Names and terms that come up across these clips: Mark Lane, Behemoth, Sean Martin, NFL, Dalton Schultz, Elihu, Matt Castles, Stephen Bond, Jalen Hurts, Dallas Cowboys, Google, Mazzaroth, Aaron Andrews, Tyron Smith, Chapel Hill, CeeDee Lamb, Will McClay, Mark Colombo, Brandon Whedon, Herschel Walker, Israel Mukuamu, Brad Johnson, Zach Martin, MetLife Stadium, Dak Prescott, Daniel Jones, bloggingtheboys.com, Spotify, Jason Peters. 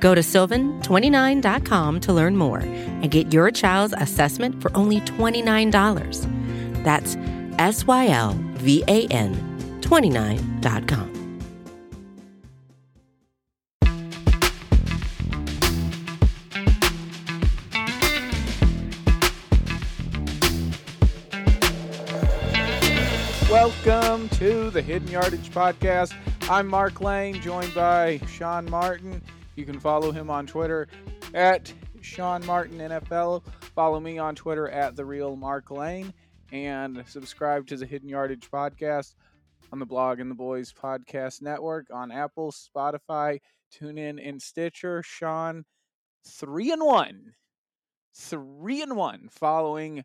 Go to sylvan29.com to learn more and get your child's assessment for only $29. That's SYLVAN 29.com. Welcome to the Hidden Yardage Podcast. I'm Mark Lane, joined by Sean Martin. You can follow him on Twitter at Sean Martin NFL. Follow me on Twitter at The Real Mark Lane. And subscribe to the Hidden Yardage Podcast on the blog and the Boys Podcast Network on Apple, Spotify, TuneIn, and Stitcher. Sean, 3-1. 3-1 following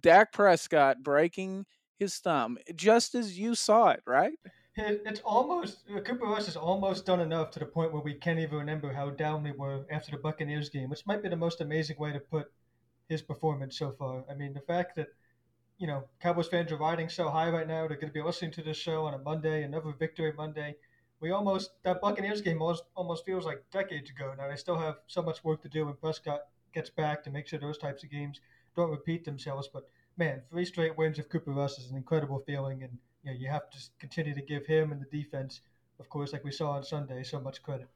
Dak Prescott breaking his thumb, just as you saw it, right? It's almost, Cooper Rush has almost done enough to the point where we can't even remember how down we were after the Buccaneers game, which might be the most amazing way to put his performance so far. I mean, the fact that, you know, Cowboys fans are riding so high right now, they're going to be listening to this show on a Monday, another victory Monday. We almost, that Buccaneers game almost feels like decades ago. Now, they still have so much work to do when Prescott gets back to make sure those types of games don't repeat themselves, but man, 3 straight wins of Cooper Rush is an incredible feeling, and you know, you have to continue to give him and the defense, of course, like we saw on Sunday, so much credit.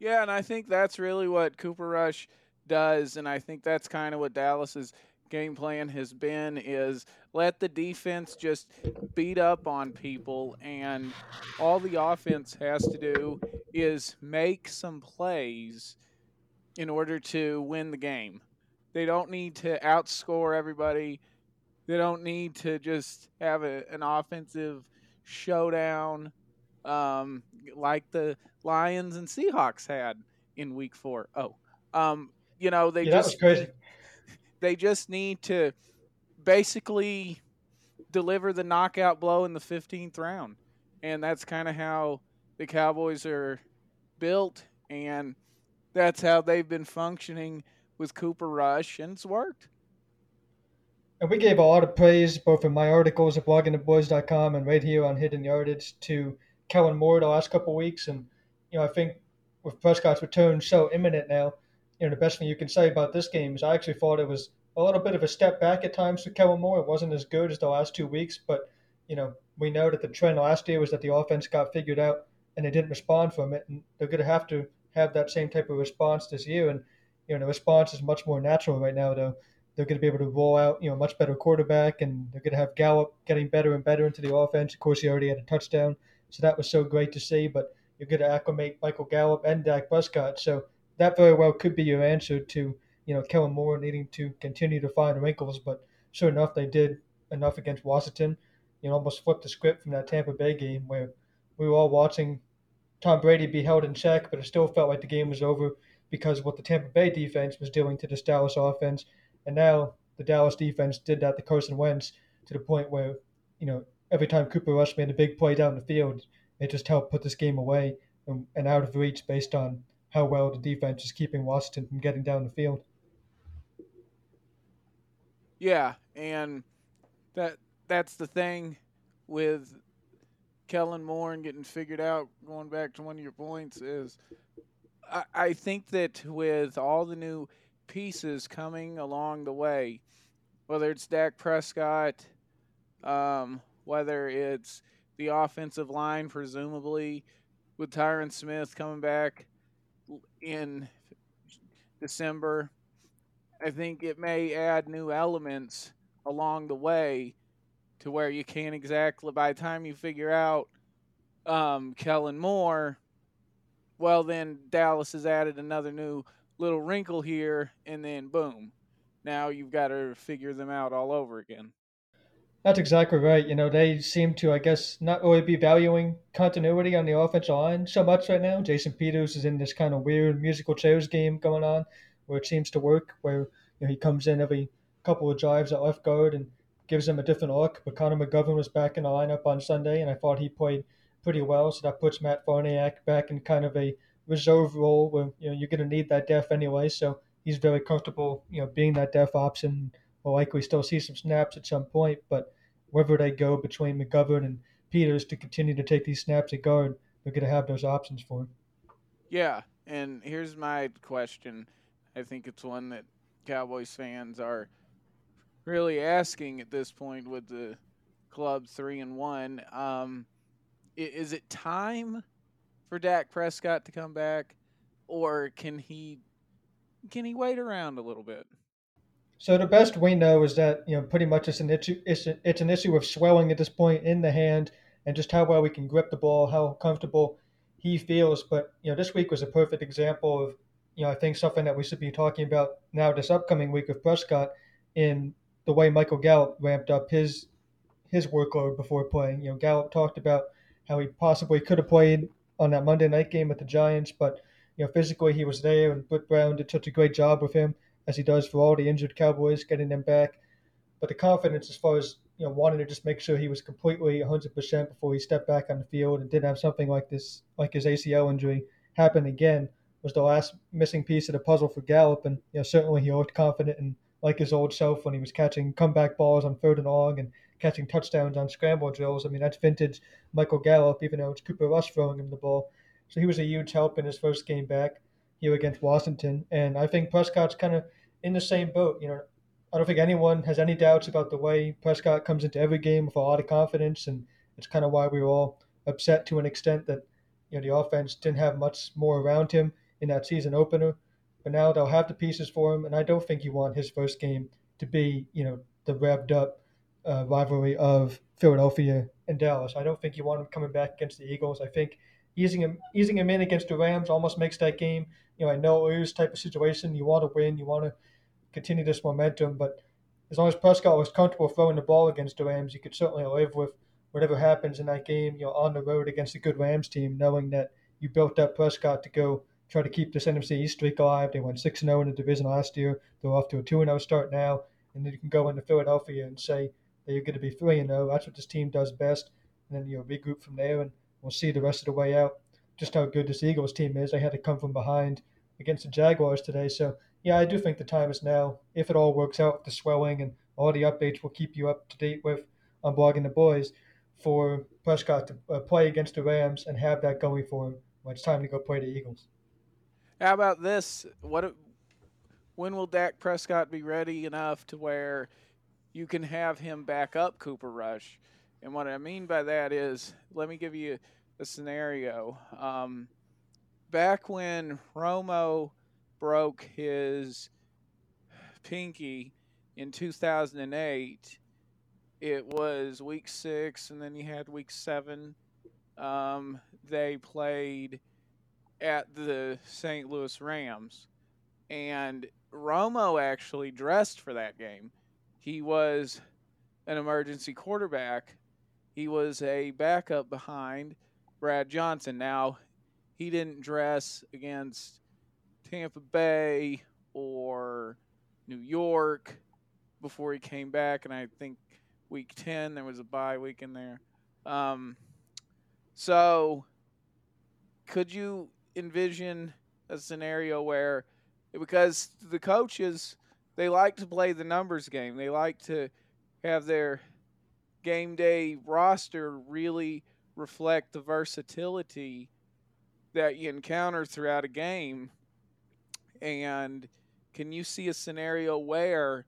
Yeah, and I think that's really what Cooper Rush does, and I think that's kind of what Dallas's game plan has been, is let the defense just beat up on people, and all the offense has to do is make some plays in order to win the game. They don't need to outscore everybody. They don't need to just have an offensive showdown like the Lions and Seahawks had in Week 4. That was crazy. They just need to basically deliver the knockout blow in the 15th round, and that's kind of how the Cowboys are built, and that's how they've been functioning with Cooper Rush, and it's worked. And we gave a lot of praise, both in my articles at bloggingtheboys.com and right here on Hidden Yardage, to Kellen Moore the last couple of weeks. And, you know, I think with Prescott's return so imminent now, you know, the best thing you can say about this game is I actually thought it was a little bit of a step back at times for Kellen Moore. It wasn't as good as the last 2 weeks, but, you know, we know that the trend last year was that the offense got figured out and they didn't respond from it. And they're going to have that same type of response this year. And, you know, the response is much more natural right now, though. They're going to be able to roll out, you know, much better quarterback, and they're going to have Gallup getting better and better into the offense. Of course, he already had a touchdown, so that was so great to see. But you're going to acclimate Michael Gallup and Dak Prescott. So that very well could be your answer to, you know, Kellen Moore needing to continue to find wrinkles. But sure enough, they did enough against Washington. You know, almost flipped the script from that Tampa Bay game where we were all watching Tom Brady be held in check, but it still felt like the game was over, because what the Tampa Bay defense was doing to this Dallas offense, and now the Dallas defense did that to Carson Wentz to the point where, you know, every time Cooper Rush made a big play down the field, it just helped put this game away and out of reach based on how well the defense is keeping Washington from getting down the field. Yeah, and that's the thing with Kellen Moore and getting figured out, going back to one of your points, is I think that with all the new pieces coming along the way, whether it's Dak Prescott, whether it's the offensive line, presumably, with Tyron Smith coming back in December, I think it may add new elements along the way to where you can't exactly, by the time you figure out Kellen Moore, well, then Dallas has added another new little wrinkle here, and then boom. Now you've got to figure them out all over again. That's exactly right. You know, they seem to, I guess, not really be valuing continuity on the offensive line so much right now. Jason Peters is in this kind of weird musical chairs game going on where it seems to work, where he comes in every couple of drives at left guard and gives him a different look. But Connor McGovern was back in the lineup on Sunday, and I thought he played pretty well. So that puts Matt Farniak back in kind of a reserve role where you're going to need that depth anyway. So he's very comfortable, being that depth option. We'll likely still see some snaps at some point, but wherever they go between McGovern and Peters to continue to take these snaps at guard, they're going to have those options for him. Yeah, and here's my question. I think it's one that Cowboys fans are really asking at this point with the club 3-1. Is it time for Dak Prescott to come back, or can he wait around a little bit? So the best we know is that pretty much it's an issue of swelling at this point in the hand and just how well we can grip the ball, how comfortable he feels. But this week was a perfect example of I think something that we should be talking about now this upcoming week with Prescott in the way Michael Gallup ramped up his workload before playing. Gallup talked about how he possibly could have played on that Monday night game with the Giants, but physically he was there, and Britt Brown did such a great job with him, as he does for all the injured Cowboys, getting them back. But the confidence as far as wanting to just make sure he was completely 100% before he stepped back on the field and didn't have something like this, like his ACL injury, happen again, was the last missing piece of the puzzle for Gallup. And certainly he looked confident and like his old self when he was catching comeback balls on 3rd and long and catching touchdowns on scramble drills. I mean, that's vintage Michael Gallup, even though it's Cooper Rush throwing him the ball. So he was a huge help in his first game back here against Washington. And I think Prescott's kind of in the same boat. I don't think anyone has any doubts about the way Prescott comes into every game with a lot of confidence, and it's kind of why we were all upset to an extent that the offense didn't have much more around him in that season opener. But now they'll have the pieces for him, and I don't think you want his first game to be the revved up rivalry of Philadelphia and Dallas. I don't think you want him coming back against the Eagles. I think easing him in against the Rams almost makes that game a no-lose type of situation. You want to win. You want to continue this momentum. But as long as Prescott was comfortable throwing the ball against the Rams, you could certainly live with whatever happens in that game on the road against a good Rams team, knowing that you built up Prescott to go try to keep this NFC East streak alive. They went 6-0 in the division last year. They're off to a 2-0 start now. And then you can go into Philadelphia and say that you're going to be 3-0. That's what this team does best. And then regroup from there, and we'll see the rest of the way out just how good this Eagles team is. They had to come from behind against the Jaguars today. So, I do think the time is now. If it all works out, the swelling and all the updates we'll keep you up to date with on Blogging the Boys, for Prescott to play against the Rams and have that going for him when it's time to go play the Eagles. How about this? When will Dak Prescott be ready enough to where you can have him back up Cooper Rush? And what I mean by that is, let me give you a scenario. Back when Romo broke his pinky in 2008, it was week 6, and then you had week 7. They played at the St. Louis Rams, and Romo actually dressed for that game. He was an emergency quarterback. He was a backup behind Brad Johnson. Now, he didn't dress against Tampa Bay or New York before he came back, and I think week 10 there was a bye week in there. So could you envision a scenario where, because the coaches, they like to play the numbers game. They like to have their game day roster really reflect the versatility that you encounter throughout a game. And can you see a scenario where,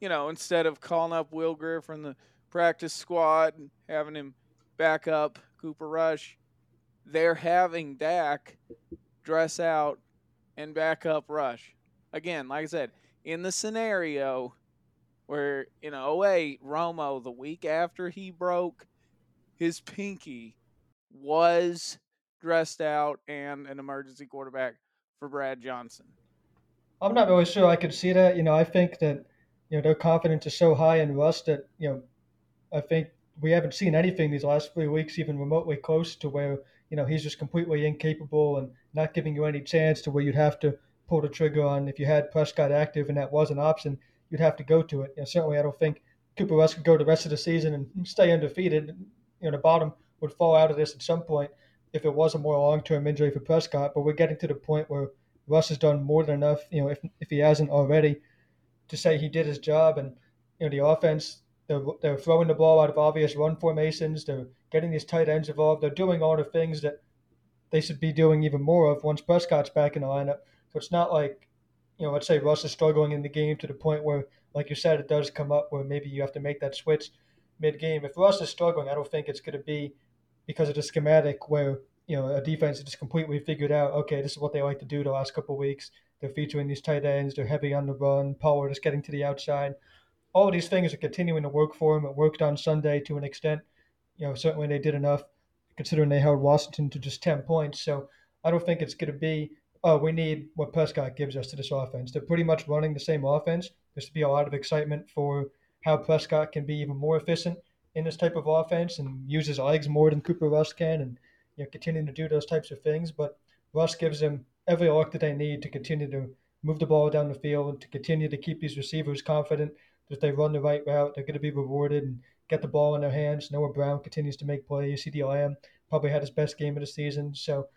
instead of calling up Will Grier from the practice squad and having him back up Cooper Rush, they're having Dak dress out and back up Rush? Again, like I said, in the scenario where in 2008, Romo, the week after he broke his pinky, was dressed out and an emergency quarterback for Brad Johnson. I'm not really sure I could see that. I think that, their confidence is so high in Russ that, I think we haven't seen anything these last 3 weeks even remotely close to where, he's just completely incapable and not giving you any chance to where you'd have to pull the trigger on. If you had Prescott active and that was an option, you'd have to go to it. You know, certainly I don't think Cooper Rush could go the rest of the season and stay undefeated. You know, the bottom would fall out of this at some point if it was a more long-term injury for Prescott. But we're getting to the point where Russ has done more than enough, you know, if he hasn't already, to say he did his job. And, you know, the offense, they're throwing the ball out of obvious run formations. They're getting these tight ends involved. They're doing all the things that they should be doing even more of once Prescott's back in the lineup. So it's not like, you know, let's say Russ is struggling in the game to the point where, like you said, it does come up where maybe you have to make that switch mid-game. If Russ is struggling, I don't think it's going to be because of the schematic where, you know, a defense is just completely figured out, okay, this is what they like to do the last couple of weeks. They're featuring these tight ends. They're heavy on the run. Pollard is getting to the outside. All of these things are continuing to work for him. It worked on Sunday to an extent. You know, certainly they did enough considering they held Washington to just 10 points. So I don't think it's going to be, oh, we need what Prescott gives us to this offense. They're pretty much running the same offense. There should be a lot of excitement for how Prescott can be even more efficient in this type of offense and use his legs more than Cooper Rush can, and you know, continuing to do those types of things. But Russ gives them every look that they need to continue to move the ball down the field and to continue to keep these receivers confident that if they run the right route, they're going to be rewarded and get the ball in their hands. Noah Brown continues to make plays. CeeDee Lamb probably had his best game of the season. So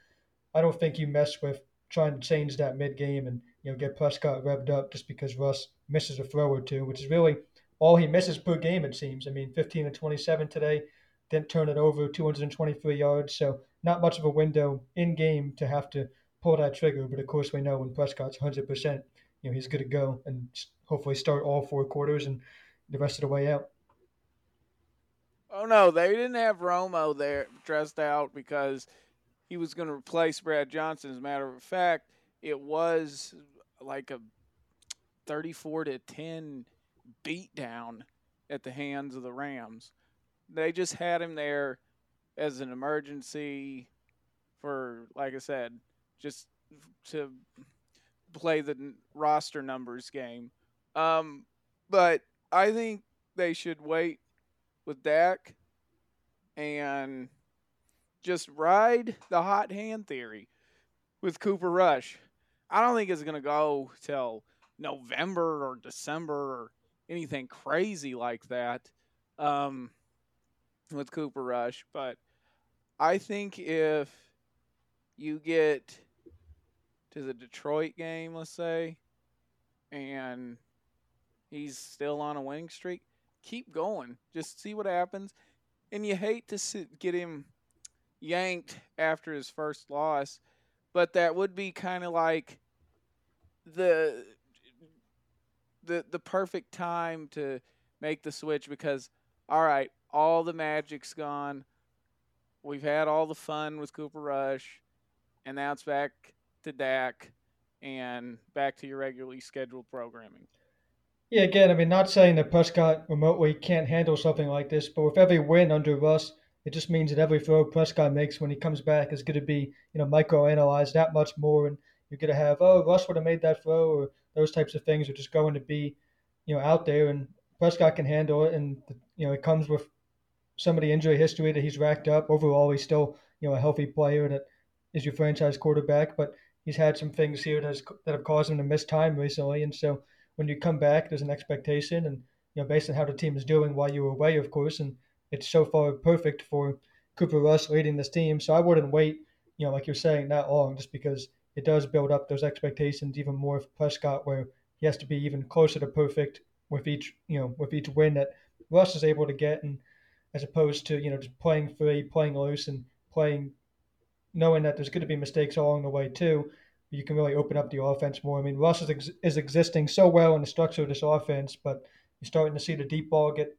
I don't think you mess with trying to change that mid-game and, you know, get Prescott revved up just because Russ misses a throw or two, which is really all he misses per game, it seems. I mean, 15 and 27 today, didn't turn it over, 223 yards. So not much of a window in game to have to pull that trigger. But of course, we know when Prescott's 100%, you know, he's going to go and hopefully start all four quarters and the rest of the way out. Oh, no, they didn't have Romo there dressed out because he was going to replace Brad Johnson. As a matter of fact, it was like a 34-10 beatdown at the hands of the Rams. They just had him there as an emergency for, like I said, just to play the roster numbers game. But I think they should wait with Dak and just ride the hot hand theory with Cooper Rush. I don't think it's going to go till November or December or anything crazy like that with Cooper Rush. But I think if you get to the Detroit game, let's say, and he's still on a winning streak, keep going. Just see what happens. And you hate to get him yanked after his first loss, but that would be kind of like the perfect time to make the switch because, all right, all the magic's gone. We've had all the fun with Cooper Rush, and now it's back to Dak and back to your regularly scheduled programming. Yeah, again, I mean, not saying that Prescott remotely can't handle something like this, but with every win under Russ, it just means that every throw Prescott makes when he comes back is going to be, you know, microanalyzed that much more, and you're going to have, oh, Russ would have made that throw, or those types of things are just going to be, you know, out there, and Prescott can handle it, and, you know, it comes with some of the injury history that he's racked up. Overall, he's still, you know, a healthy player that is your franchise quarterback, but he's had some things here that have caused him to miss time recently, and so when you come back, there's an expectation, and, you know, based on how the team is doing while you were away, of course, and it's so far perfect for Cooper Rush leading this team. So I wouldn't wait, you know, like you're saying, that long, just because it does build up those expectations even more for Prescott, where he has to be even closer to perfect with each, you know, with each win that Russ is able to get, and as opposed to, you know, just playing free, playing loose, and playing knowing that there's going to be mistakes along the way too. You can really open up the offense more. I mean, Russ is existing so well in the structure of this offense, but you're starting to see the deep ball get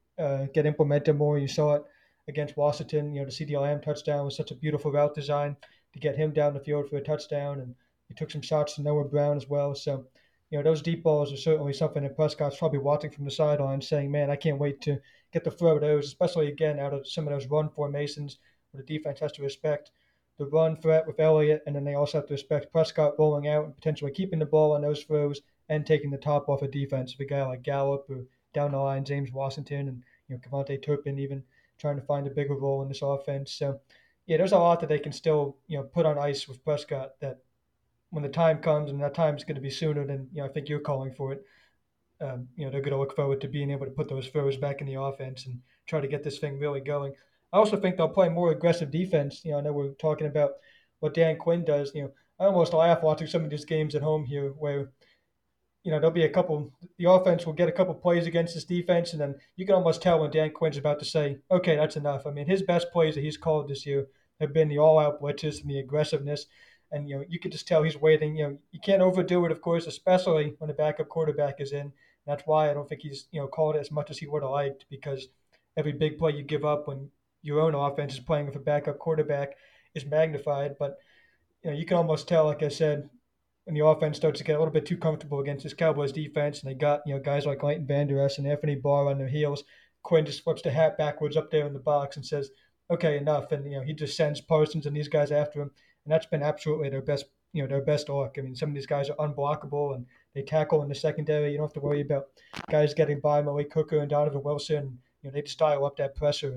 implemented more. You saw it against Washington. You know, the CeeDee Lamb touchdown was such a beautiful route design to get him down the field for a touchdown, and he took some shots to Noah Brown as well. So, you know, those deep balls are certainly something that Prescott's probably watching from the sideline, saying, man, I can't wait to get the throw of those, especially, again, out of some of those run formations where the defense has to respect the run threat with Elliott, and then they also have to respect Prescott rolling out and potentially keeping the ball on those throws and taking the top off of defense of a guy like Gallup or down the line James Washington and, you know, Kevontae Turpin even trying to find a bigger role in this offense. So, yeah, there's a lot that they can still, you know, put on ice with Prescott that when the time comes, and that time's going to be sooner than, I think you're calling for it, they're going to look forward to being able to put those throws back in the offense and try to get this thing really going. I also think they'll play more aggressive defense. I know we're talking about what Dan Quinn does. I almost laugh watching some of these games at home here where, there'll be the offense will get a couple plays against this defense, and then you can almost tell when Dan Quinn's about to say, okay, that's enough. I mean, his best plays that he's called this year have been the all-out blitzes and the aggressiveness, and, you can just tell he's waiting. You can't overdo it, of course, especially when the backup quarterback is in. That's why I don't think he's, called it as much as he would have liked, because every big play you give up when your own offense is playing with a backup quarterback is magnified. But, you can almost tell, like I said, when the offense starts to get a little bit too comfortable against this Cowboys defense, and they got, guys like Leighton Vander Esch and Anthony Barr on their heels, Quinn just flips the hat backwards up there in the box and says, okay, enough. And, he just sends Parsons and these guys after him. And that's been absolutely their best arc. I mean, some of these guys are unblockable and they tackle in the secondary. You don't have to worry about guys getting by Malik Hooker and Donovan Wilson. They just dial up that pressure,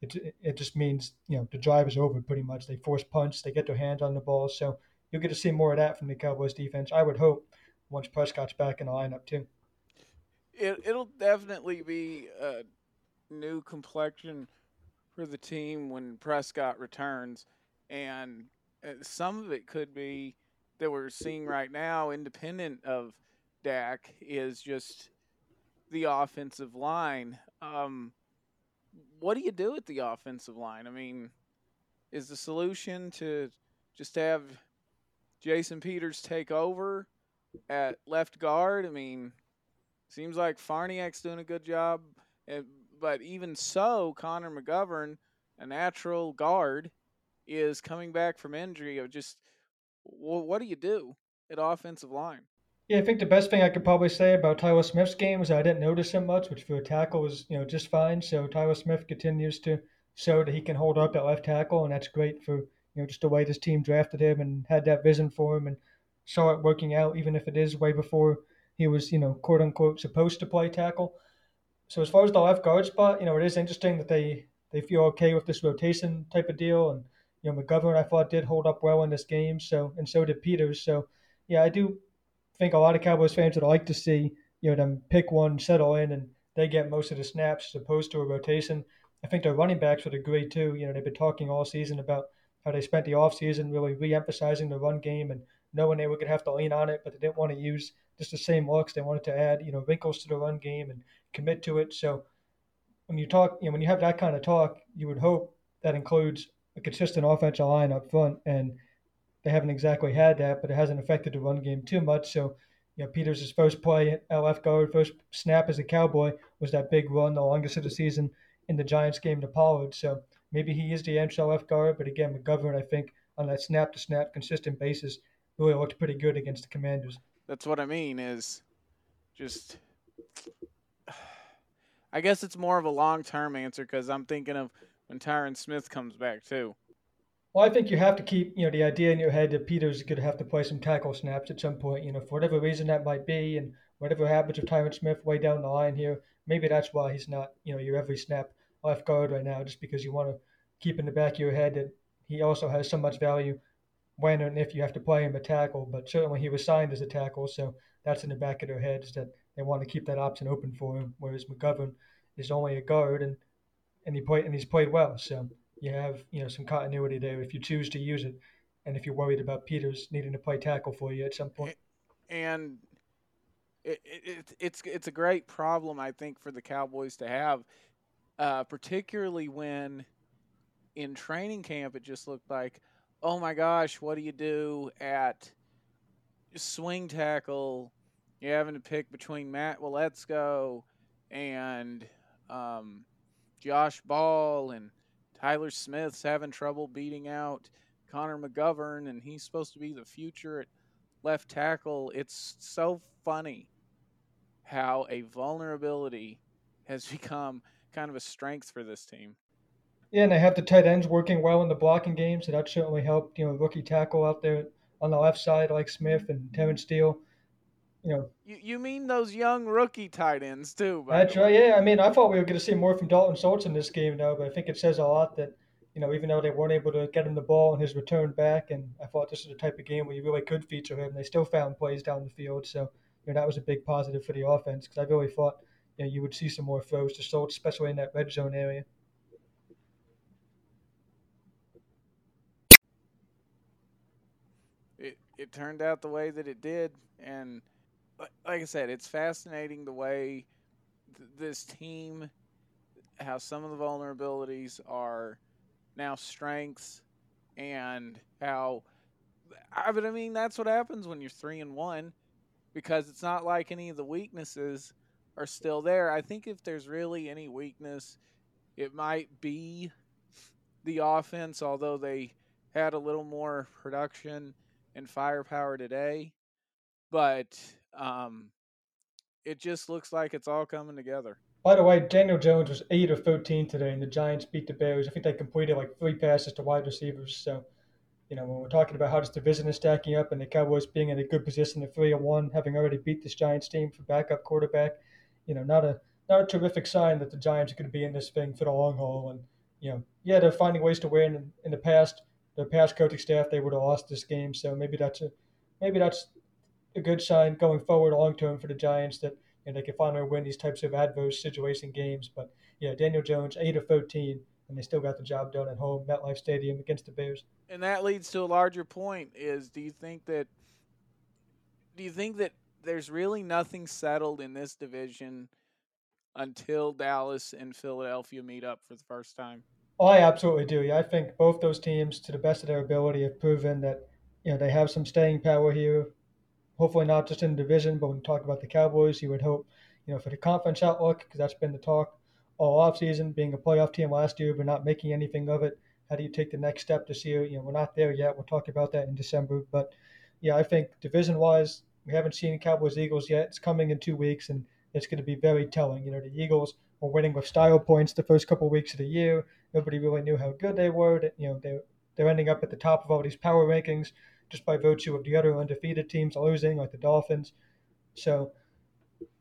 and it just means, the drive is over pretty much. They force punts, they get their hands on the ball. So you'll get to see more of that from the Cowboys defense, I would hope, once Prescott's back in the lineup too. It'll definitely be a new complexion for the team when Prescott returns, and some of it could be that we're seeing right now, independent of Dak, is just the offensive line. What do you do at the offensive line? I mean, is the solution to just have Jason Peters take over at left guard? I mean, seems like Farniak's doing a good job, but even so, Connor McGovern, a natural guard, is coming back from injury. What do you do at offensive line? Yeah, I think the best thing I could probably say about Tyler Smith's game is I didn't notice him much, which for a tackle was, just fine. So Tyler Smith continues to show that he can hold up at left tackle, and that's great for, just the way this team drafted him and had that vision for him and saw it working out, even if it is way before he was, quote unquote, supposed to play tackle. So as far as the left guard spot, it is interesting that they feel okay with this rotation type of deal, and McGovern, I thought, did hold up well in this game, so did Peters. So, yeah, I do think a lot of Cowboys fans would like to see, them pick one, settle in, and they get most of the snaps as opposed to a rotation. I think their running backs would agree, too. They've been talking all season about how they spent the offseason really re-emphasizing the run game and knowing they were going to have to lean on it, but they didn't want to use just the same looks. They wanted to add, wrinkles to the run game and commit to it. So when you talk, when you have that kind of talk, you would hope that includes a consistent offensive line up front, and they haven't exactly had that, but it hasn't affected the run game too much. So, Peters' first play at left guard, first snap as a Cowboy, was that big run, the longest of the season, in the Giants game to Pollard. So maybe he is the answer left guard, but again, McGovern, I think, on that snap-to-snap consistent basis, really looked pretty good against the Commanders. That's what I mean, is just – I guess it's more of a long-term answer, because I'm thinking of – when Tyron Smith comes back too. Well, I think you have to keep, the idea in your head that Peters is going to have to play some tackle snaps at some point, for whatever reason that might be, and whatever happens with Tyron Smith way down the line here, maybe that's why he's not, your every snap left guard right now, just because you want to keep in the back of your head that he also has so much value when and if you have to play him a tackle. But certainly he was signed as a tackle, so that's in the back of their heads that they want to keep that option open for him, whereas McGovern is only a guard, and he's played well, so you have some continuity there if you choose to use it, and if you're worried about Peters needing to play tackle for you at some point. And it's a great problem, I think, for the Cowboys to have, particularly when in training camp it just looked like, oh my gosh, what do you do at swing tackle? You're having to pick between Matt Willetsko and Josh Ball, and Tyler Smith's having trouble beating out Connor McGovern, and he's supposed to be the future at left tackle. It's so funny how a vulnerability has become kind of a strength for this team. Yeah, and they have the tight ends working well in the blocking game, so that certainly helped, rookie tackle out there on the left side like Smith and Terrence Steele. You mean those young rookie tight ends too? That's right. Yeah, I mean, I thought we were going to see more from Dalton Schultz in this game, though, but I think it says a lot that you know, even though they weren't able to get him the ball on his return back, and I thought this is the type of game where you really could feature him. They still found plays down the field, so you know that was a big positive for the offense, because I really thought you would see some more throws to Schultz, especially in that red zone area. It turned out the way that it did, and like I said, it's fascinating the way this team, how some of the vulnerabilities are now strengths, and how I mean that's what happens when you're 3-1, because it's not like any of the weaknesses are still there. I think if there's really any weakness, it might be the offense, although they had a little more production and firepower today, but it just looks like it's all coming together. By the way, Daniel Jones was 8 of 13 today, and the Giants beat the Bears. I think they completed like 3 passes to wide receivers. So, you know, when we're talking about how this division is stacking up and the Cowboys being in a good position at 3-1, having already beat this Giants team for backup quarterback, you know, not a terrific sign that the Giants are going to be in this thing for the long haul. And, you know, yeah, they're finding ways to win. In the past, their past coaching staff, they would have lost this game. So maybe that's a good sign going forward long term for the Giants, that and they can finally win these types of adverse situation games. But, yeah, Daniel Jones, 8 of 13, and they still got the job done at home, MetLife Stadium against the Bears. And that leads to a larger point is, do you think that there's really nothing settled in this division until Dallas and Philadelphia meet up for the first time? Oh, I absolutely do. Yeah, I think both those teams, to the best of their ability, have proven that, you know, they have some staying power here. Hopefully not just in the division, but when we talk about the Cowboys, you would hope, you know, for the conference outlook, because that's been the talk all offseason, being a playoff team last year, but not making anything of it. How do you take the next step this year? You know, we're not there yet. We'll talk about that in December. But, yeah, I think division-wise, we haven't seen Cowboys-Eagles yet. It's coming in 2 weeks, and it's going to be very telling. You know, the Eagles were winning with style points the first couple of weeks of the year. Nobody really knew how good they were. You know, they're ending up at the top of all these power rankings, just by virtue of the other undefeated teams losing, like the Dolphins. So,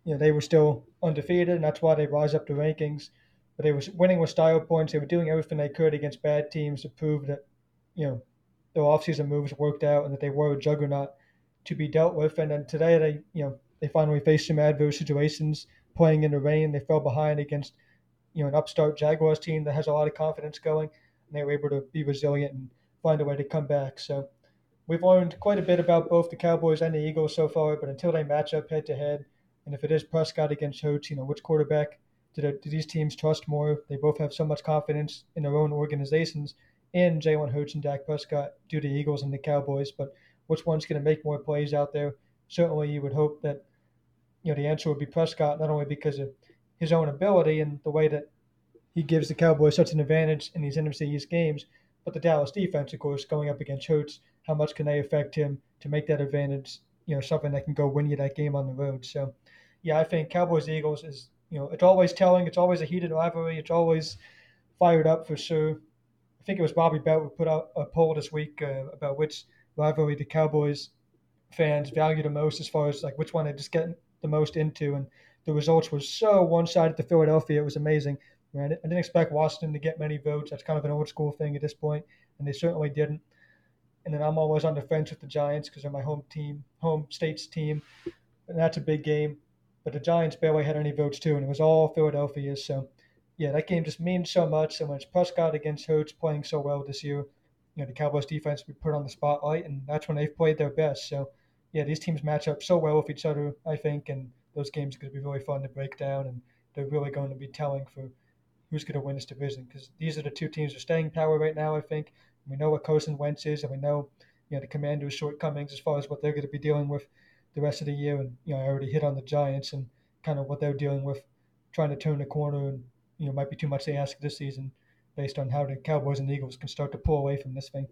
you know, they were still undefeated, and that's why they rise up the rankings. But they were winning with style points. They were doing everything they could against bad teams to prove that, you know, their offseason moves worked out and that they were a juggernaut to be dealt with. And then today, they finally faced some adverse situations. Playing in the rain, they fell behind against, you know, an upstart Jaguars team that has a lot of confidence going, and they were able to be resilient and find a way to come back. So, we've learned quite a bit about both the Cowboys and the Eagles so far, but until they match up head-to-head, and if it is Prescott against Hurts, you know, which quarterback do these teams trust more? They both have so much confidence in their own organizations in Jalen Hurts and Dak Prescott, do the Eagles and the Cowboys, but which one's going to make more plays out there? Certainly you would hope that, you know, the answer would be Prescott, not only because of his own ability and the way that he gives the Cowboys such an advantage in these NFC East games, but the Dallas defense, of course, going up against Hurts. How much can they affect him to make that advantage, you know, something that can go win you that game on the road? So, yeah, I think Cowboys-Eagles is, you know, it's always telling. It's always a heated rivalry. It's always fired up for sure. I think it was Bobby Belt who put out a poll this week about which rivalry the Cowboys fans value the most as far as, like, which one they just get the most into. And the results were so one-sided to Philadelphia. It was amazing. I didn't expect Washington to get many votes. That's kind of an old-school thing at this point, and they certainly didn't. And then I'm always on the fence with the Giants because they're my home state's team, and that's a big game. But the Giants barely had any votes too, and it was all Philadelphia. So, yeah, that game just means so much. And when it's Prescott against Hurts playing so well this year, you know, the Cowboys defense will be put on the spotlight, and that's when they've played their best. So, yeah, these teams match up so well with each other, I think, and those games are going to be really fun to break down, and they're really going to be telling for who's going to win this division, because these are the two teams that are staying power right now, I think. We know what Carson Wentz is, and we know, you know, the Commanders' shortcomings as far as what they're going to be dealing with the rest of the year. And, you know, I already hit on the Giants and kind of what they're dealing with, trying to turn the corner, and, you know, might be too much to ask this season based on how the Cowboys and Eagles can start to pull away from this thing.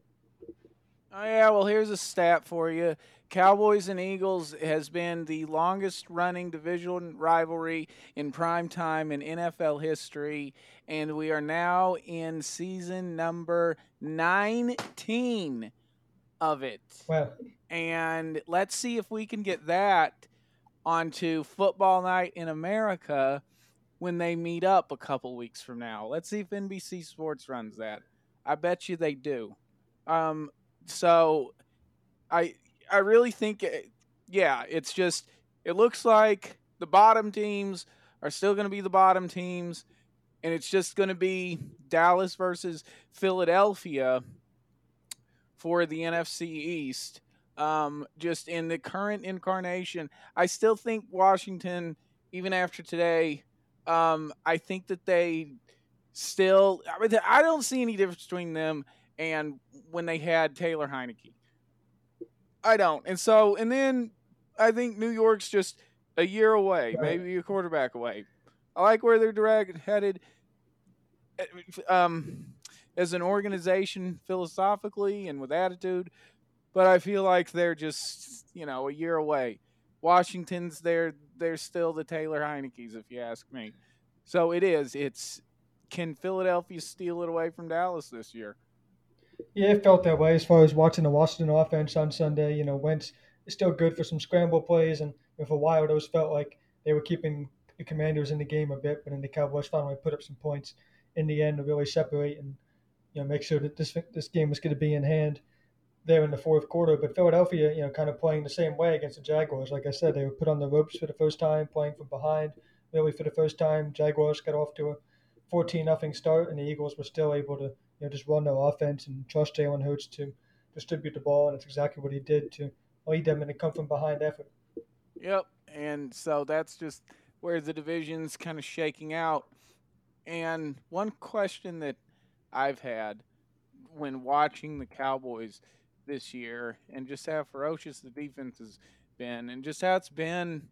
Oh, yeah, well, here's a stat for you. Cowboys and Eagles has been the longest-running division rivalry in prime time in NFL history, and we are now in season number 19 of it. Wow. And let's see if we can get that onto Football Night in America when they meet up a couple weeks from now. Let's see if NBC Sports runs that. I bet you they do. So I really think, it's just, it looks like the bottom teams are still going to be the bottom teams, and it's just going to be Dallas versus Philadelphia for the NFC East. Just in the current incarnation, I still think Washington, even after today, I think that they still, I don't see any difference between them and when they had Taylor Heineke. I don't. And then I think New York's just a year away, maybe a quarterback away. I like where they're headed as an organization philosophically and with attitude, but I feel like they're just, a year away. Washington's they're still the Taylor Heineke's, if you ask me. So can Philadelphia steal it away from Dallas this year? Yeah, it felt that way as far as watching the Washington offense on Sunday. Wentz is still good for some scramble plays, and for a while those felt like they were keeping the Commanders in the game a bit, but then the Cowboys finally put up some points in the end to really separate and make sure that this game was going to be in hand there in the fourth quarter. But Philadelphia, kind of playing the same way against the Jaguars. Like I said, they were put on the ropes for the first time, playing from behind, really for the first time. Jaguars got off to a 14-0 start, and the Eagles were still able to just run their offense and trust Jalen Hurts to distribute the ball, and it's exactly what he did to lead them in a come-from-behind effort. Yep, and so that's just where the division's kind of shaking out. And one question that I've had when watching the Cowboys this year, and just how ferocious the defense has been, and just how it's been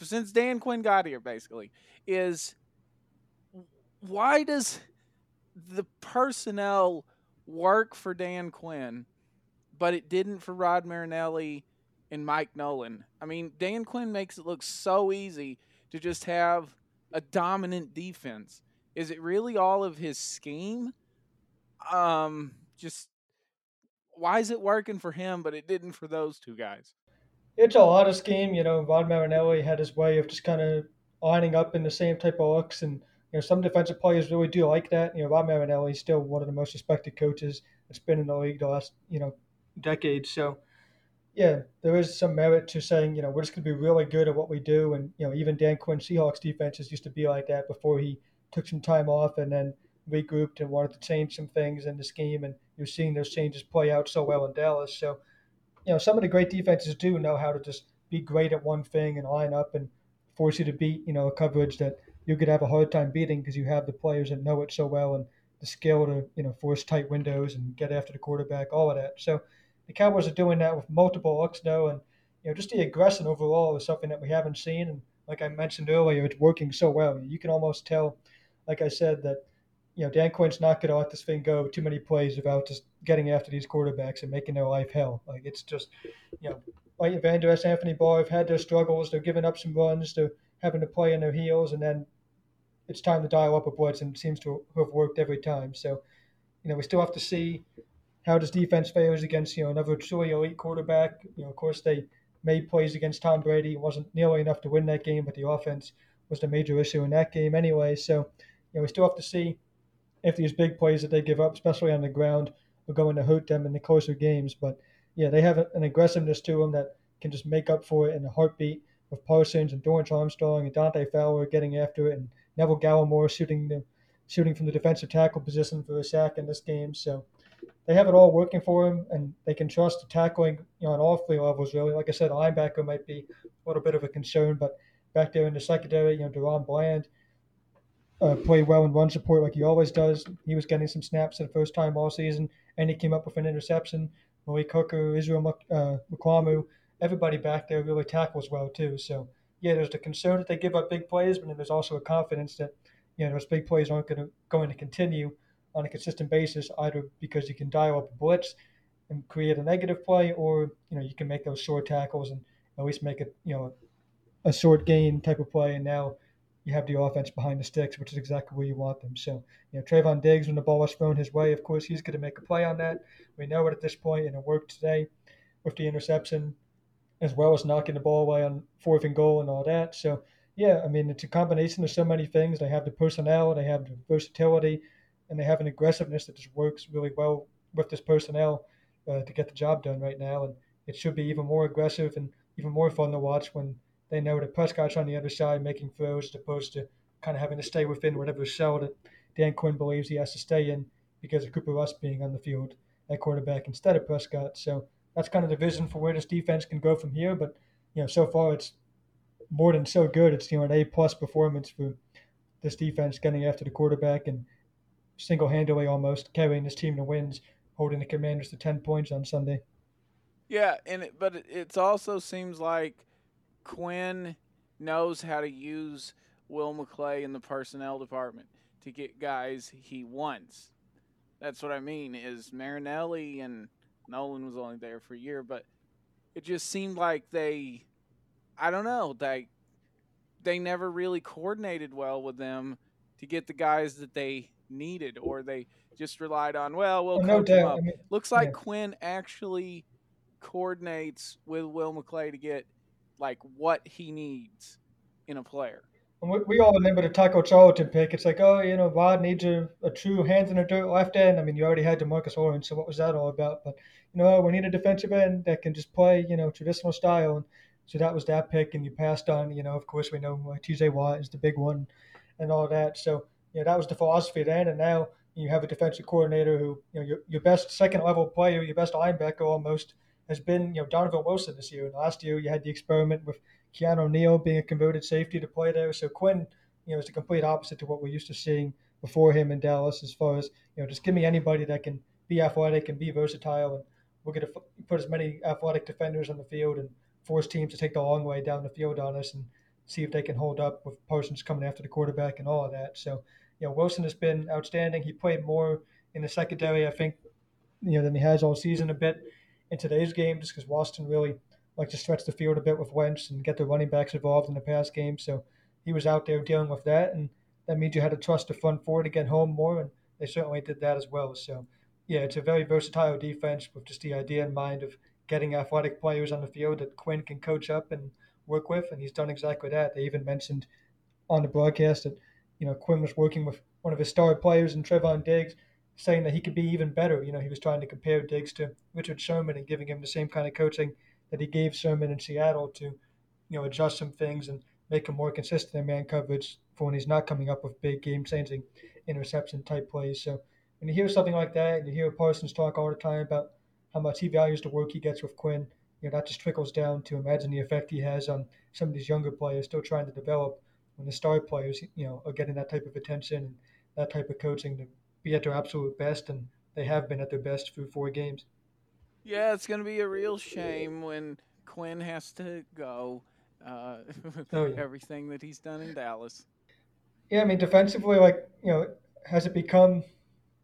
since Dan Quinn got here, basically, is why does the personnel work for Dan Quinn, but it didn't for Rod Marinelli and Mike Nolan? I mean, Dan Quinn makes it look so easy to just have a dominant defense. Is it really all of his scheme? Just why is it working for him, but it didn't for those two guys? It's a lot of scheme. Rod Marinelli had his way of just kind of lining up in the same type of looks, and some defensive players really do like that. Rod Marinelli is still one of the most respected coaches that's been in the league the last, decade. So, yeah, there is some merit to saying, we're just going to be really good at what we do. And, even Dan Quinn Seahawks defenses used to be like that before he took some time off and then regrouped and wanted to change some things in the scheme. And you're seeing those changes play out so well in Dallas. So, some of the great defenses do know how to just be great at one thing and line up and force you to beat, a coverage that you could have a hard time beating because you have the players that know it so well and the skill to, force tight windows and get after the quarterback, all of that. So the Cowboys are doing that with multiple looks now, and, just the aggression overall is something that we haven't seen. And like I mentioned earlier, it's working so well. You can almost tell, like I said, that, Dan Quinn's not going to let this thing go too many plays without just getting after these quarterbacks and making their life hell. Like, it's just, Leighton Vander Esch, Anthony Barr have had their struggles. They're giving up some runs. They're having to play on their heels, and then it's time to dial up a blitz, and it seems to have worked every time. So, we still have to see how this defense fares against, another truly elite quarterback. Of course, they made plays against Tom Brady. It wasn't nearly enough to win that game, but the offense was the major issue in that game anyway. So, we still have to see if these big plays that they give up, especially on the ground, are going to hurt them in the closer games. But, yeah, they have an aggressiveness to them that can just make up for it in a heartbeat, with Parsons and Doran Armstrong and Dante Fowler getting after it, and Neville Gallimore shooting from the defensive tackle position for a sack in this game. So they have it all working for him, and they can trust the tackling on all three levels, really. Like I said, linebacker might be a little bit of a concern, but back there in the secondary, Deron Bland played well in run support like he always does. He was getting some snaps for the first time all season, and he came up with an interception. Malik Hooker, Israel Mukuamu, everybody back there really tackles well too. So, yeah, there's the concern that they give up big plays, but then there's also a confidence that, those big plays aren't going to continue on a consistent basis, either because you can dial up a blitz and create a negative play, or, you can make those short tackles and at least make it, a short gain type of play. And now you have the offense behind the sticks, which is exactly where you want them. So, Trayvon Diggs, when the ball was thrown his way, of course, he's going to make a play on that. We know it at this point, and it worked today with the interception, as well as knocking the ball away on 4th and goal and all that. So, yeah, I mean, it's a combination of so many things. They have the personnel, they have the versatility, and they have an aggressiveness that just works really well with this personnel to get the job done right now. And it should be even more aggressive and even more fun to watch when they know that Prescott's on the other side making throws as opposed to kind of having to stay within whatever cell that Dan Quinn believes he has to stay in because of Cooper Rush being on the field at quarterback instead of Prescott. So that's kind of the vision for where this defense can go from here. But, you know, so far it's more than so good. It's, you know, an A-plus performance for this defense getting after the quarterback and single-handedly almost carrying this team to wins, holding the Commanders to 10 points on Sunday. Yeah, but it also seems like Quinn knows how to use Will McClay in the personnel department to get guys he wants. That's what I mean is Marinelli, and Nolan was only there for a year, but it just seemed like they never really coordinated well with them to get the guys that they needed, or they just relied on, we'll coach them up. I mean, looks like Quinn actually coordinates with Will McClay to get like what he needs in a player. We all remember the Taco Charlton pick. It's like, oh, you know, Rod needs a true hands-in-the-dirt left end. I mean, you already had DeMarcus Lawrence, so what was that all about? But, you know, we need a defensive end that can just play, you know, traditional style. And so that was that pick, and you passed on, you know, of course we know TJ Watt is the big one and all that. So, you know, that was the philosophy then, and now you have a defensive coordinator who, you know, your best second-level player, your best linebacker almost has been, you know, Donovan Wilson this year. And last year you had the experiment with Keanu Neal being a converted safety to play there. So Quinn, you know, is the complete opposite to what we're used to seeing before him in Dallas as far as, you know, just give me anybody that can be athletic and be versatile, and we're going to put as many athletic defenders on the field and force teams to take the long way down the field on us and see if they can hold up with Parsons coming after the quarterback and all of that. So, you know, Wilson has been outstanding. He played more in the secondary, I think, you know, than he has all season a bit in today's game, just because Washington really like to stretch the field a bit with Wentz and get the running backs involved in the pass game. So he was out there dealing with that, and that means you had to trust the front four to get home more, and they certainly did that as well. So, yeah, it's a very versatile defense with just the idea in mind of getting athletic players on the field that Quinn can coach up and work with, and he's done exactly that. They even mentioned on the broadcast that, you know, Quinn was working with one of his star players in Trayvon Diggs, saying that he could be even better. You know, he was trying to compare Diggs to Richard Sherman and giving him the same kind of coaching that he gave Sherman in Seattle to, you know, adjust some things and make him more consistent in man coverage for when he's not coming up with big game-changing interception-type plays. So when you hear something like that, and you hear Parsons talk all the time about how much he values the work he gets with Quinn, you know, that just trickles down to imagine the effect he has on some of these younger players still trying to develop when the star players, you know, are getting that type of attention and that type of coaching to be at their absolute best, and they have been at their best through four games. Yeah, it's going to be a real shame when Quinn has to go with everything that he's done in Dallas. Yeah, I mean, defensively, like, you know, has it become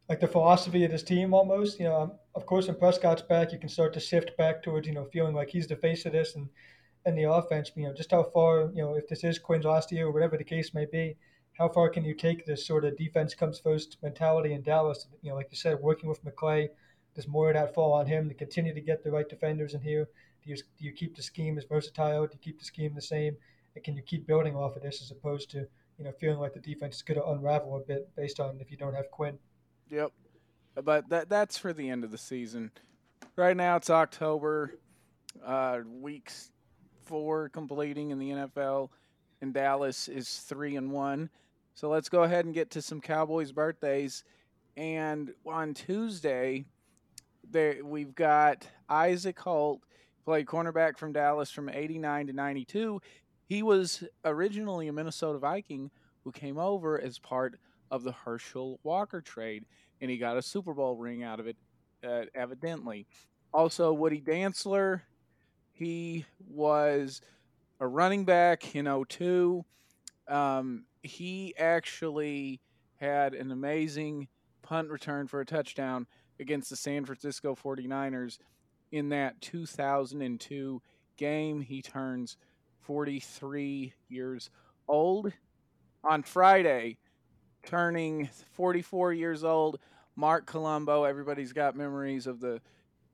like the philosophy of this team almost? You know, of course, when Prescott's back, you can start to shift back towards, you know, feeling like he's the face of this and the offense. You know, just how far, you know, if this is Quinn's last year or whatever the case may be, how far can you take this sort of defense comes first mentality in Dallas? You know, like you said, working with McClay, does more of that fall on him to continue to get the right defenders in here? Do you keep the scheme as versatile? Do you keep the scheme the same? And can you keep building off of this as opposed to, you know, feeling like the defense is going to unravel a bit based on if you don't have Quinn? Yep. But that's for the end of the season. Right now it's October, weeks 4 completing in the NFL, and Dallas is 3-1. So let's go ahead and get to some Cowboys birthdays. And on Tuesday, we've got Isaac Holt, played cornerback from Dallas from 89 to 92. He was originally a Minnesota Viking who came over as part of the Herschel Walker trade, and he got a Super Bowl ring out of it, evidently. Also, Woody Dantzler, he was a running back in 2002. He actually had an amazing punt return for a touchdown against the San Francisco 49ers in that 2002 game. He turns 43 years old. On Friday, turning 44 years old, Mark Colombo. Everybody's got memories of the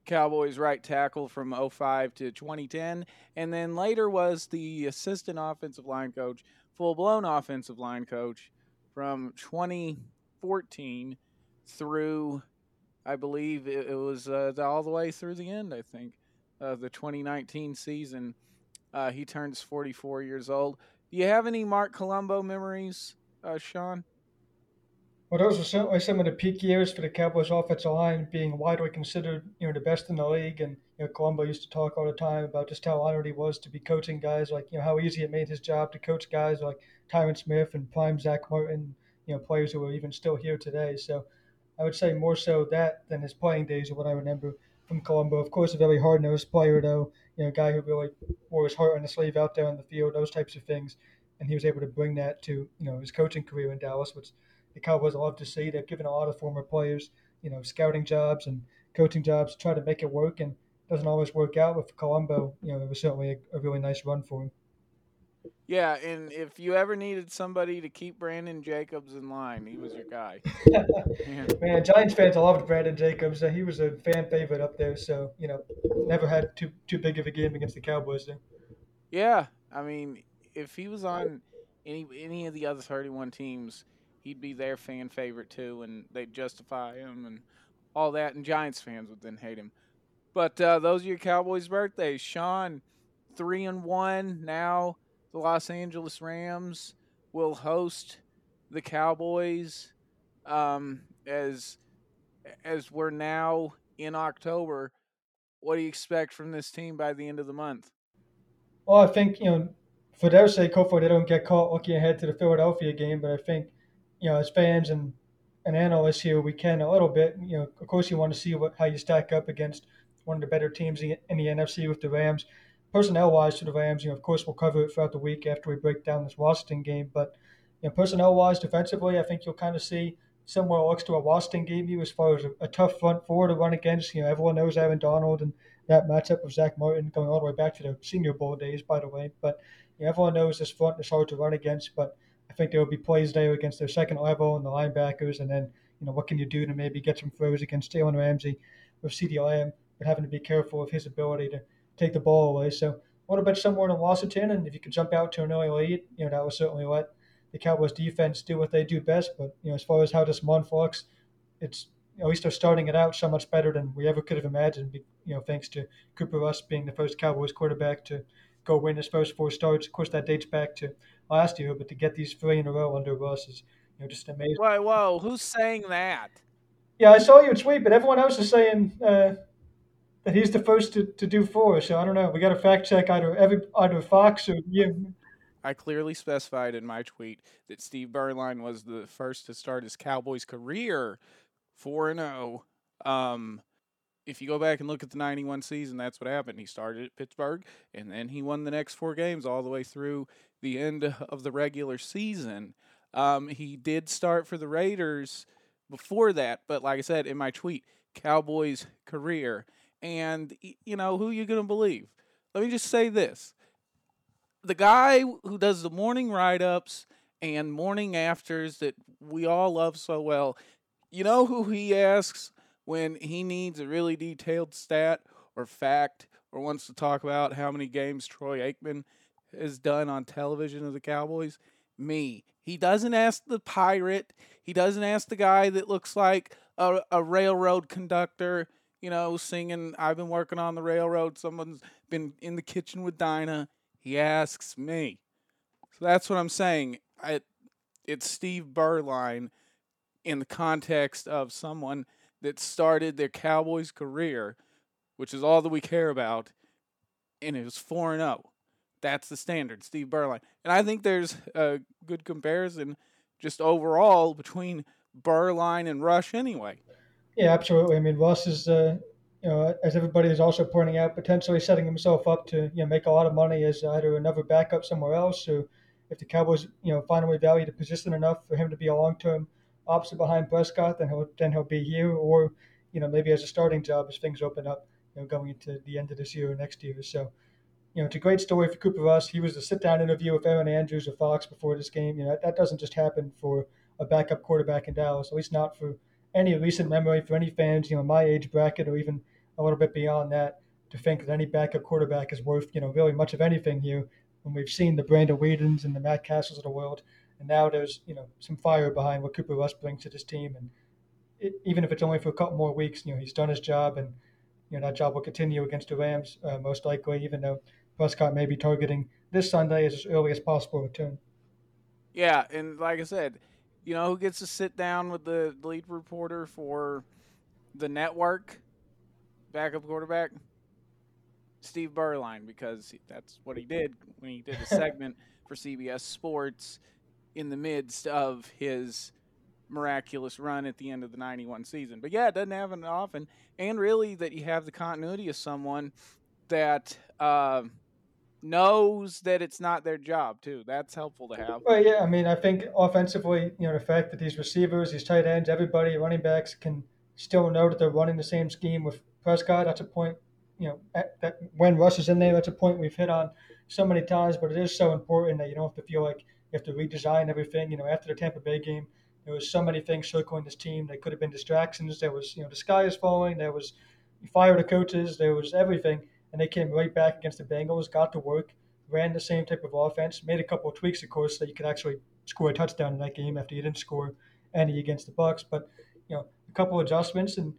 Cowboys right tackle from 2005 to 2010. And then later was the assistant offensive line coach, full-blown offensive line coach from 2014 through, I believe it was all the way through the end, I think, of the 2019 season. He turns 44 years old. Do you have any Mark Colombo memories, Sean? Well, those are certainly some of the peak years for the Cowboys offensive line, being widely considered, the best in the league. And, Colombo used to talk all the time about just how honored he was to be coaching guys, like, how easy it made his job to coach guys like Tyron Smith and prime Zach Martin, players who are even still here today. So I would say more so that than his playing days are what I remember from Colombo. Of course, a very hard-nosed player, though, a guy who really wore his heart on his sleeve out there on the field, those types of things. And he was able to bring that to, his coaching career in Dallas, which the Cowboys love to see. They've given a lot of former players, scouting jobs and coaching jobs to try to make it work, and it doesn't always work out. But for Colombo, it was certainly a really nice run for him. Yeah, and if you ever needed somebody to keep Brandon Jacobs in line, he was your guy. Man, Giants fans loved Brandon Jacobs. He was a fan favorite up there, so, never had too big of a game against the Cowboys there. Yeah, I mean, if he was on any of the other 31 teams, he'd be their fan favorite too, and they'd justify him and all that, and Giants fans would then hate him. But those are your Cowboys' birthdays. Sean, 3-1 now. The Los Angeles Rams will host the Cowboys as we're now in October. What do you expect from this team by the end of the month? Well, I think, for their sake, hopefully they don't get caught looking ahead to the Philadelphia game. But I think, as fans and analysts here, we can a little bit. Of course, you want to see how you stack up against one of the better teams in the NFC with the Rams. Personnel-wise to the Rams, of course, we'll cover it throughout the week after we break down this Washington game. But, personnel-wise, defensively, I think you'll kind of see similar looks to what Washington gave you as far as a tough front four to run against. Everyone knows Aaron Donald and that matchup of Zach Martin going all the way back to the Senior Bowl days, by the way. But everyone knows this front is hard to run against. But I think there will be plays there against their second level and the linebackers. And then, what can you do to maybe get some throws against Jalen Ramsey with CeeDee Lamb, but having to be careful of his ability to take the ball away. So a little bit somewhere in Washington, and if you could jump out to an early lead, that would certainly let the Cowboys defense do what they do best. But, as far as how this month looks, it's at least they're starting it out so much better than we ever could have imagined, thanks to Cooper Rush being the first Cowboys quarterback to go win his first four starts. Of course, that dates back to last year, but to get these three in a row under Rush is just amazing. Whoa, who's saying that? Yeah, I saw you tweet, but everyone else is saying that he's the first to do four, so I don't know. We got to fact check either Fox or you. I clearly specified in my tweet that Steve Beuerlein was the first to start his Cowboys career 4-0. If you go back and look at the 91 season, that's what happened. He started at Pittsburgh, and then he won the next four games all the way through the end of the regular season. He did start for the Raiders before that, but like I said in my tweet, Cowboys career. And, who you going to believe? Let me just say this. The guy who does the morning write-ups and morning afters that we all love so well, you know who he asks when he needs a really detailed stat or fact or wants to talk about how many games Troy Aikman has done on television of the Cowboys? Me. He doesn't ask the pirate. He doesn't ask the guy that looks like a railroad conductor, singing, I've been working on the railroad. Someone's been in the kitchen with Dinah. He asks me. So that's what I'm saying. It's Steve Beuerlein in the context of someone that started their Cowboys career, which is all that we care about, and it was 4-0. That's the standard, Steve Beuerlein. And I think there's a good comparison just overall between Beuerlein and Rush anyway. Yeah, absolutely. I mean, Russ is, as everybody is also pointing out, potentially setting himself up to make a lot of money as either another backup somewhere else, or if the Cowboys finally value the position enough for him to be a long-term option behind Prescott, then he'll be here, or maybe as a starting job as things open up, going into the end of this year or next year. So, it's a great story for Cooper Rush. He was the sit-down interview with Aaron Andrews of Fox before this game. That doesn't just happen for a backup quarterback in Dallas, at least not for any recent memory for any fans, my age bracket or even a little bit beyond that, to think that any backup quarterback is worth, really much of anything here when we've seen the Brandon Whedons and the Matt Castles of the world. And now there's, some fire behind what Cooper Rush brings to this team. And even if it's only for a couple more weeks, you know, he's done his job, and you know that job will continue against the Rams most likely, even though Prescott may be targeting this Sunday as early as possible return. Yeah, and like I said, you know who gets to sit down with the lead reporter for the network, backup quarterback? Steve Beuerlein, because that's what he did when he did a segment for CBS Sports in the midst of his miraculous run at the end of the 91 season. But yeah, it doesn't happen often. And really that you have the continuity of someone that knows that it's not their job too. That's helpful to have. Well, yeah, I mean, I think offensively, you know, the fact that these receivers, these tight ends, everybody, running backs can still know that they're running the same scheme with Prescott. That's a point, you know, that when Russ is in there, that's a point we've hit on so many times, but it is so important that you don't have to feel like you have to redesign everything. You know, after the Tampa Bay game, there was so many things circling this team. They could have been distractions. There was, you know, the sky is falling. There was fire the coaches. There was everything. And they came right back against the Bengals, got to work, ran the same type of offense, made a couple of tweaks, of course, so that you could actually score a touchdown in that game after you didn't score any against the Bucs. But, you know, a couple of adjustments, and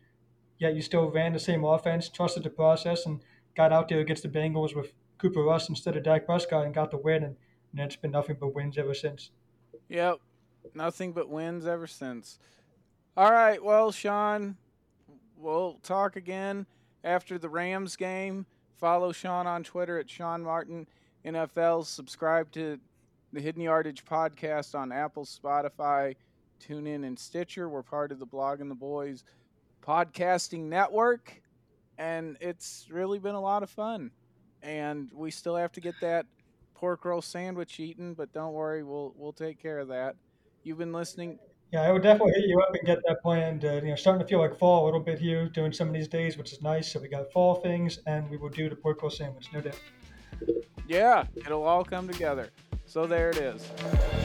yet you still ran the same offense, trusted the process, and got out there against the Bengals with Cooper Rush instead of Dak Prescott and got the win. And it's been nothing but wins ever since. Yep. Nothing but wins ever since. All right, well, Sean, we'll talk again after the Rams game. Follow Sean on Twitter at Sean Martin NFL. Subscribe to the Hidden Yardage Podcast on Apple, Spotify, TuneIn, and Stitcher. We're part of the Blog and the Boys Podcasting Network, and it's really been a lot of fun. And we still have to get that pork roll sandwich eaten, but don't worry, we'll take care of that. You've been listening. Yeah, I would definitely hit you up and get that planned. You know, starting to feel like fall a little bit here, doing some of these days, which is nice. So we got fall things, and we will do the pork roll sandwich, no doubt. Yeah, it'll all come together. So there it is.